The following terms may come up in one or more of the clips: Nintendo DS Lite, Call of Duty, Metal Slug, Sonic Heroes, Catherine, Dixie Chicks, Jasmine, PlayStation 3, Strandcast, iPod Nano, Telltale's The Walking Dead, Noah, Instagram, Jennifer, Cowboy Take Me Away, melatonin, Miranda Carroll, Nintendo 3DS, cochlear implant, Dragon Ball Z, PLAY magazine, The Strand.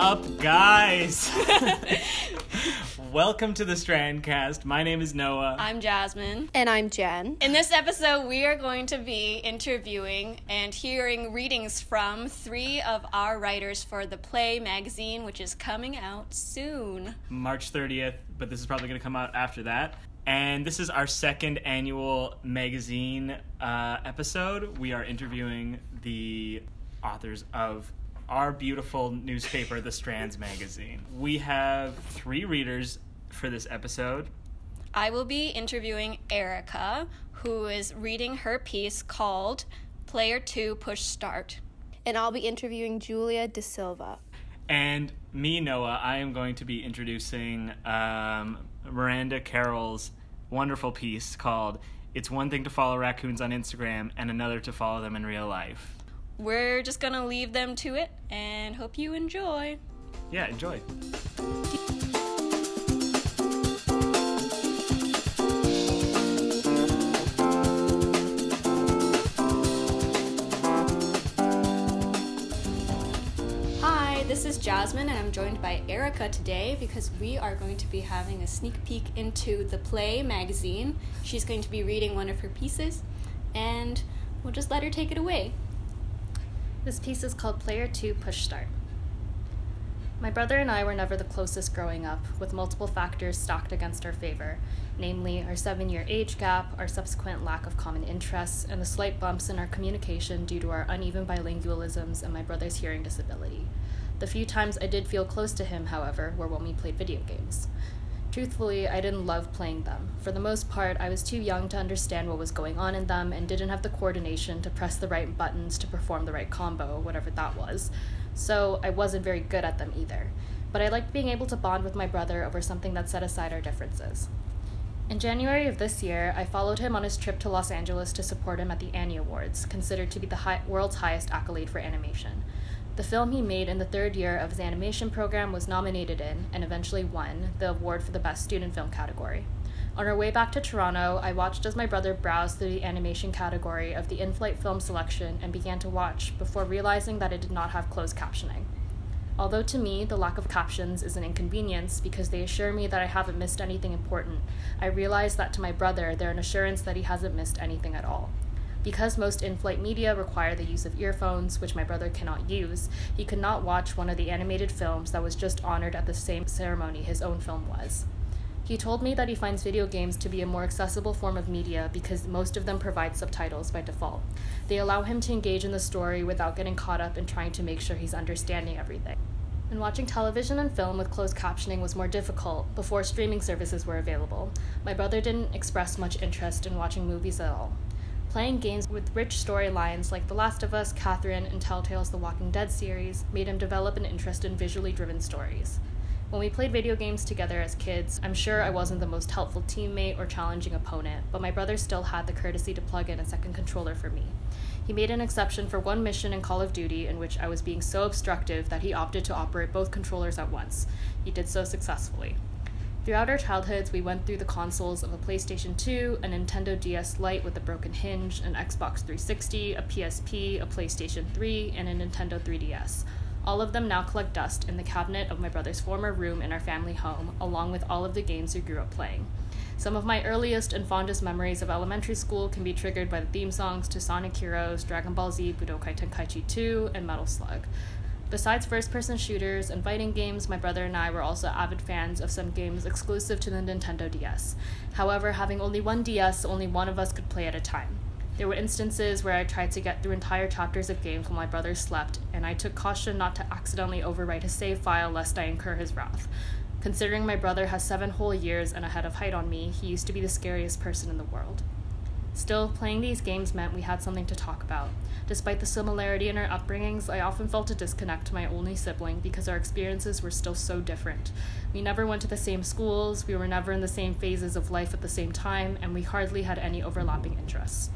up, guys? Welcome to the Strandcast. My name is Noah. I'm Jasmine. And I'm Jen. In this episode, we are going to be interviewing and hearing readings from three of our writers for the PLAY magazine, which is coming out soon. March 30th, but this is probably going to come out after that. And this is our second annual magazine episode. We are interviewing the authors of our beautiful newspaper, The Strands Magazine. We have three readers for this episode. I will be interviewing Erica, who is reading her piece called Player 2 Push Start. And I'll be interviewing Julia De Silva. And me, Noah, I am going to be introducing Miranda Carroll's wonderful piece called It's One Thing to Follow Raccoons on Instagram and Another to Follow Them in Real Life. We're just going to leave them to it and hope you enjoy. Yeah, enjoy. Hi, this is Jasmine, and I'm joined by Erica today because we are going to be having a sneak peek into the Play magazine. She's going to be reading one of her pieces, and we'll just let her take it away. This piece is called Player 2 Push Start. My brother and I were never the closest growing up, with multiple factors stacked against our favor, namely our 7-year age gap, our subsequent lack of common interests, and the slight bumps in our communication due to our uneven bilingualisms and my brother's hearing disability. The few times I did feel close to him, however, were when we played video games. Truthfully, I didn't love playing them. For the most part, I was too young to understand what was going on in them and didn't have the coordination to press the right buttons to perform the right combo, whatever that was. So I wasn't very good at them either. But I liked being able to bond with my brother over something that set aside our differences. In January of this year, I followed him on his trip to Los Angeles to support him at the Annie Awards, considered to be the world's highest accolade for animation. The film he made in the third year of his animation program was nominated in, and eventually won, the award for the Best Student Film category. On our way back to Toronto, I watched as my brother browsed through the animation category of the in-flight film selection and began to watch before realizing that it did not have closed captioning. Although to me, the lack of captions is an inconvenience because they assure me that I haven't missed anything important, I realized that to my brother, they're an assurance that he hasn't missed anything at all. Because most in-flight media require the use of earphones, which my brother cannot use, he could not watch one of the animated films that was just honored at the same ceremony his own film was. He told me that he finds video games to be a more accessible form of media because most of them provide subtitles by default. They allow him to engage in the story without getting caught up in trying to make sure he's understanding everything. And watching television and film with closed captioning was more difficult before streaming services were available. My brother didn't express much interest in watching movies at all. Playing games with rich storylines like The Last of Us, Catherine, and Telltale's The Walking Dead series made him develop an interest in visually driven stories. When we played video games together as kids, I'm sure I wasn't the most helpful teammate or challenging opponent, but my brother still had the courtesy to plug in a second controller for me. He made an exception for one mission in Call of Duty in which I was being so obstructive that he opted to operate both controllers at once. He did so successfully. Throughout our childhoods, we went through the consoles of a PlayStation 2, a Nintendo DS Lite with a broken hinge, an Xbox 360, a PSP, a PlayStation 3, and a Nintendo 3DS. All of them now collect dust in the cabinet of my brother's former room in our family home, along with all of the games we grew up playing. Some of my earliest and fondest memories of elementary school can be triggered by the theme songs to Sonic Heroes, Dragon Ball Z, Budokai Tenkaichi 2, and Metal Slug. Besides first-person shooters and fighting games, my brother and I were also avid fans of some games exclusive to the Nintendo DS. However, having only one DS, only one of us could play at a time. There were instances where I tried to get through entire chapters of games while my brother slept, and I took caution not to accidentally overwrite his save file lest I incur his wrath. Considering my brother has 7 whole years and a head of height on me, he used to be the scariest person in the world. Still, playing these games meant we had something to talk about. Despite the similarity in our upbringings, I often felt a disconnect to my only sibling because our experiences were still so different. We never went to the same schools, we were never in the same phases of life at the same time, and we hardly had any overlapping interests.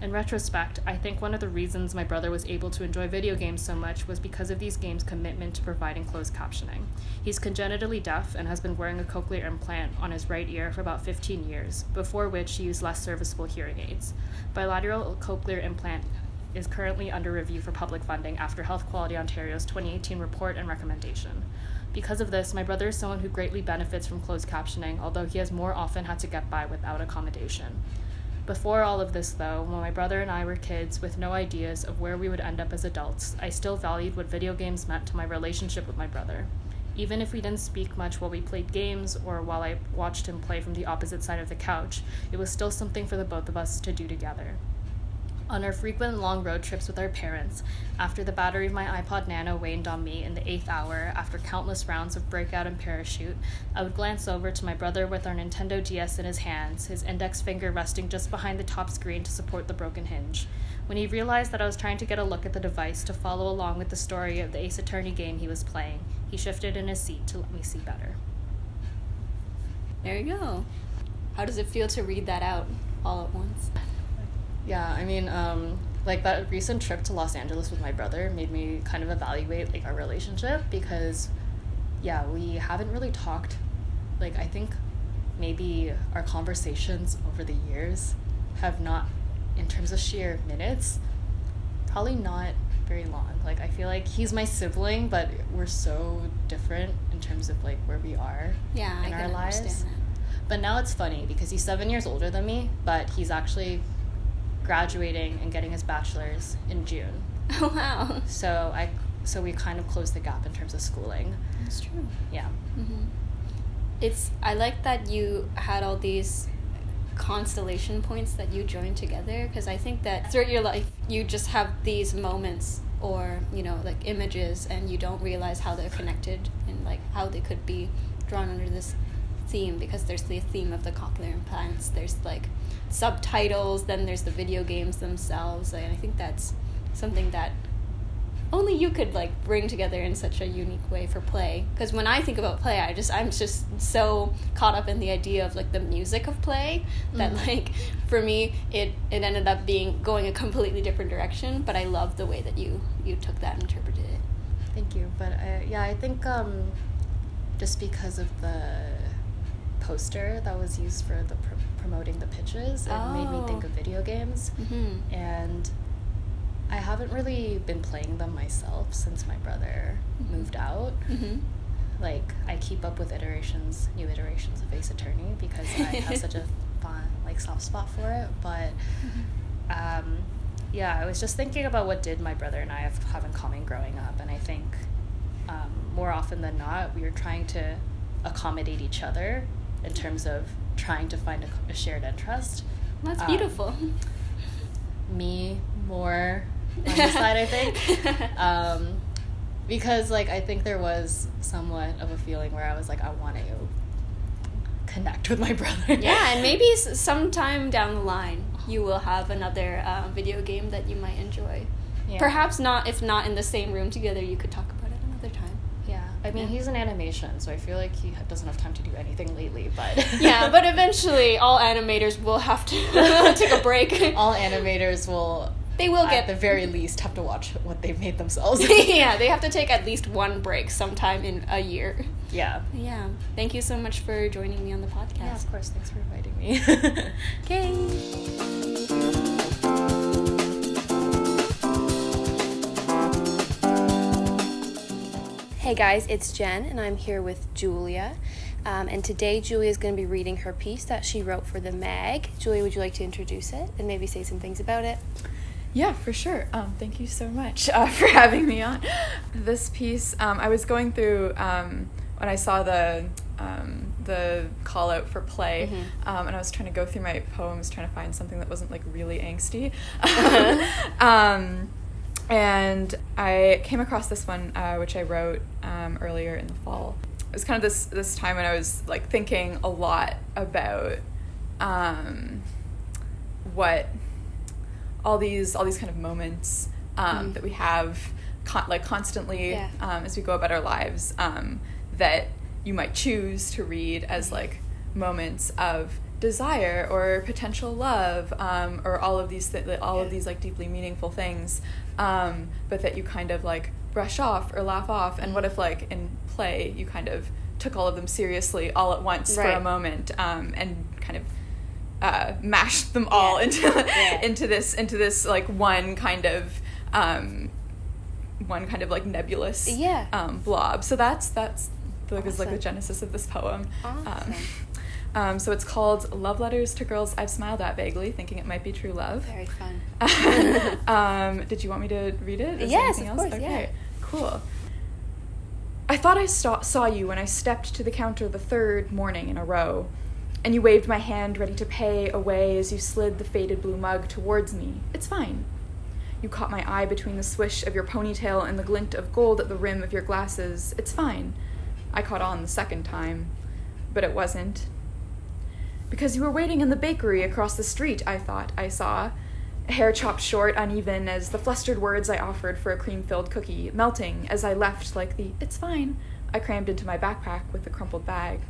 In retrospect, I think one of the reasons my brother was able to enjoy video games so much was because of these games' commitment to providing closed captioning. He's congenitally deaf and has been wearing a cochlear implant on his right ear for about 15 years, before which he used less serviceable hearing aids. Bilateral cochlear implant is currently under review for public funding after Health Quality Ontario's 2018 report and recommendation. Because of this, my brother is someone who greatly benefits from closed captioning, although he has more often had to get by without accommodation. Before all of this, though, when my brother and I were kids with no ideas of where we would end up as adults, I still valued what video games meant to my relationship with my brother. Even if we didn't speak much while we played games or while I watched him play from the opposite side of the couch, it was still something for the both of us to do together. On our frequent long road trips with our parents, after the battery of my iPod Nano waned on me in the eighth hour after countless rounds of breakout and parachute, I would glance over to my brother with our Nintendo DS in his hands, his index finger resting just behind the top screen to support the broken hinge. When he realized that I was trying to get a look at the device to follow along with the story of the Ace Attorney game he was playing, he shifted in his seat to let me see better. There you go. How does it feel to read that out all at once? Yeah, I mean, like that recent trip to Los Angeles with my brother made me kind of evaluate like our relationship because, yeah, we haven't really talked. Like, I think maybe our conversations over the years have not, in terms of sheer minutes, probably not very long. Like, I feel like he's my sibling, but we're so different in terms of like where we are in our lives. But now it's funny because he's 7 years older than me, but he's actually graduating and getting his bachelor's in June. Oh, wow. So we kind of closed the gap in terms of schooling. That's true. Yeah. Mm-hmm. I like that you had all these constellation points that you joined together, because I think that throughout your life, you just have these moments or, you know, like images, and you don't realize how they're connected and like how they could be drawn under this theme, because there's the theme of the cochlear implants, there's like subtitles, then there's the video games themselves, and I think that's something that only you could like bring together in such a unique way for Play, because when I think about Play, I'm just so caught up in the idea of like the music of Play that like for me it ended up going a completely different direction, but I love the way that you took that and interpreted it. Thank you. But I think just because of the poster that was used for the promoting the pitches, it made me think of video games. Mm-hmm. And I haven't really been playing them myself since my brother moved out. Mm-hmm. Like, I keep up with new iterations of Ace Attorney because I have such a fun, like, soft spot for it. But I was just thinking about what did my brother and I have in common growing up, and I think more often than not, we were trying to accommodate each other in terms of trying to find a shared interest. That's beautiful. Me more on this side, I think. Because, like, I think there was somewhat of a feeling where I was like, I want to connect with my brother. Yeah, and maybe sometime down the line you will have another video game that you might enjoy. Yeah. Perhaps not, if not in the same room together, you could talk about it another time. I mean, he's in animation, so I feel like he doesn't have time to do anything lately, but... Yeah, but eventually all animators will have to take a break. All animators will... They will get... At the very least, have to watch what they've made themselves. Yeah, they have to take at least one break sometime in a year. Yeah. Yeah. Thank you so much for joining me on the podcast. Yeah, of course. Thanks for inviting me. Okay. Hey guys, it's Jen, and I'm here with Julia, and today Julia is going to be reading her piece that she wrote for the mag. Julia, would you like to introduce it and maybe say some things about it? Yeah, for sure. Thank you so much for having me on. This piece, I was going through when I saw the call out for Play, and I was trying to go through my poems, trying to find something that wasn't like really angsty. And I came across this one, which I wrote earlier in the fall. It was kind of this time when I was like thinking a lot about what all these kind of moments that we have constantly as we go about our lives, that you might choose to read as like moments of desire or potential love, or all of these like deeply meaningful things, but that you kind of like brush off or laugh off. And what if like in Play you kind of took all of them seriously all at once for a moment, and kind of mashed them all into this like one kind of like nebulous blob. So that's like the genesis of this poem. Awesome. So it's called Love Letters to Girls I've Smiled At Vaguely, Thinking It Might Be True Love. Very fun. Did you want me to read it? Yes, of course, okay. Cool. I thought I saw you when I stepped to the counter the third morning in a row, and you waved my hand ready to pay away as you slid the faded blue mug towards me. It's fine. You caught my eye between the swish of your ponytail and the glint of gold at the rim of your glasses. It's fine. I caught on the second time, but it wasn't. Because you were waiting in the bakery across the street, I thought I saw. Hair chopped short, uneven, as the flustered words I offered for a cream-filled cookie, melting as I left like the "it's fine" I crammed into my backpack with the crumpled bag.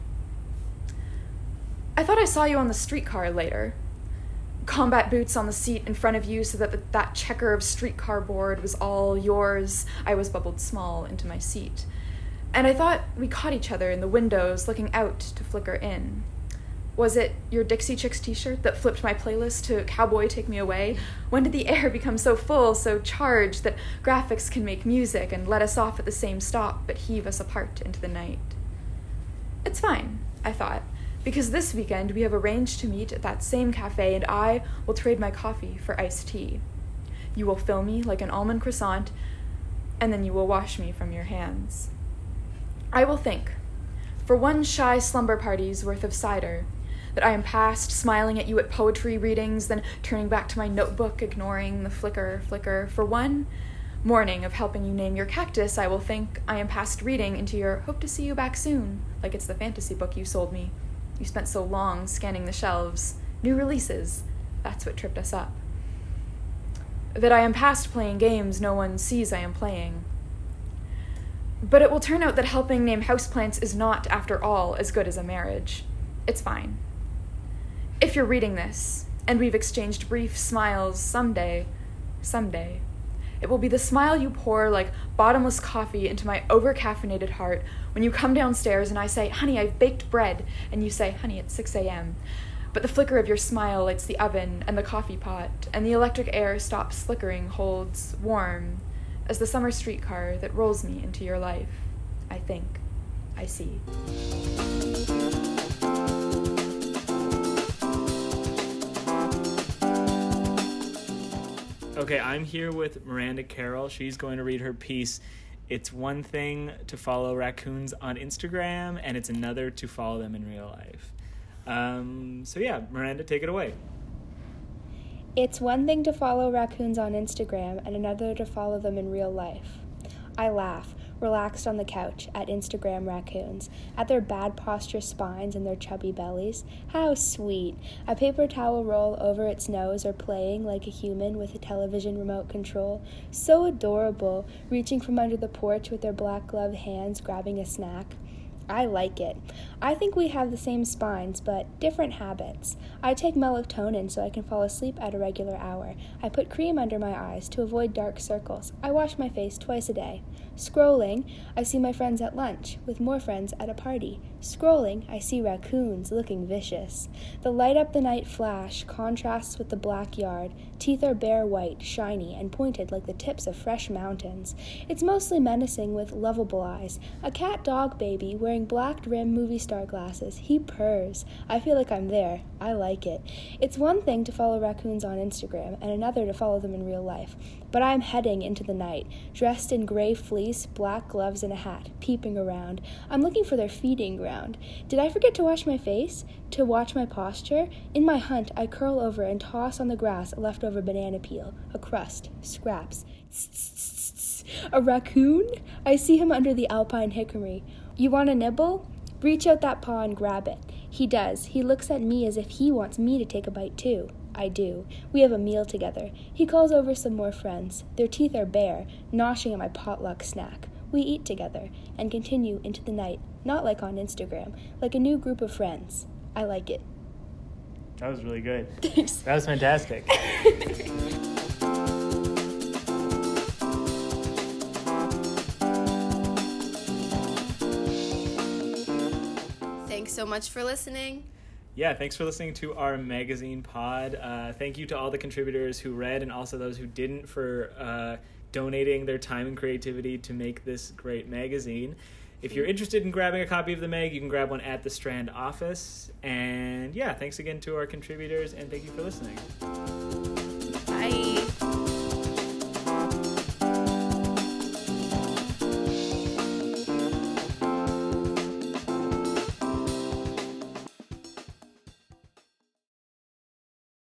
I thought I saw you on the streetcar later. Combat boots on the seat in front of you so that that checker of streetcar board was all yours. I was bubbled small into my seat. And I thought we caught each other in the windows, looking out to flicker in. Was it your Dixie Chicks t-shirt that flipped my playlist to Cowboy Take Me Away? When did the air become so full, so charged, that graphics can make music and let us off at the same stop but heave us apart into the night? It's fine, I thought, because this weekend we have arranged to meet at that same cafe and I will trade my coffee for iced tea. You will fill me like an almond croissant, and then you will wash me from your hands. I will think, for one shy slumber party's worth of cider, that I am past smiling at you at poetry readings, then turning back to my notebook, ignoring the flicker. For one morning of helping you name your cactus, I will think I am past reading into your hope to see you back soon, like it's the fantasy book you sold me. You spent so long scanning the shelves. New releases. That's what tripped us up. That I am past playing games no one sees I am playing. But it will turn out that helping name houseplants is not, after all, as good as a marriage. It's fine. If you're reading this, and we've exchanged brief smiles, someday, it will be the smile you pour like bottomless coffee into my over-caffeinated heart when you come downstairs and I say, honey, I've baked bread, and you say, honey, it's 6 a.m. But the flicker of your smile lights the oven and the coffee pot, and the electric air stops flickering, holds warm as the summer streetcar that rolls me into your life. I think. I see. Okay, I'm here with Miranda Carroll. She's going to read her piece, It's One Thing to Follow Raccoons on Instagram, and It's Another to Follow Them in Real Life. Miranda, take it away. It's one thing to follow raccoons on Instagram, and another to follow them in real life. I laugh, relaxed on the couch, at Instagram raccoons, at their bad posture spines and their chubby bellies. How sweet! A paper towel roll over its nose or playing like a human with a television remote control. So adorable, reaching from under the porch with their black gloved hands, grabbing a snack. I like it. I think we have the same spines, but different habits. I take melatonin so I can fall asleep at a regular hour. I put cream under my eyes to avoid dark circles. I wash my face twice a day. Scrolling, I see my friends at lunch, with more friends at a party. Scrolling, I see raccoons looking vicious. The light up the night flash contrasts with the black yard. Teeth are bare white, shiny, and pointed like the tips of fresh mountains. It's mostly menacing with lovable eyes. A cat-dog baby wearing black-rimmed movie star glasses. He purrs. I feel like I'm there. I like it. It's one thing to follow raccoons on Instagram, and another to follow them in real life. But I'm heading into the night, dressed in gray fleece, black gloves, and a hat, peeping around. I'm looking for their feeding ground. Did I forget to wash my face? To watch my posture? In my hunt, I curl over and toss on the grass a leftover banana peel, a crust, scraps. A raccoon? I see him under the alpine hickory. You want a nibble? Reach out that paw and grab it. He does. He looks at me as if he wants me to take a bite too. I do. We have a meal together. He calls over some more friends. Their teeth are bare, gnashing at my potluck snack. We eat together and continue into the night, not like on Instagram, like a new group of friends. I like it. That was really good. Thanks. That was fantastic. Thanks so much for listening. yeah, thanks for listening to our magazine pod. Thank you to all the contributors who read and also those who didn't for donating their time and creativity to make this great magazine. If you're interested in grabbing a copy of the mag, you can grab one at the Strand office. And yeah, thanks again to our contributors, and thank you for listening.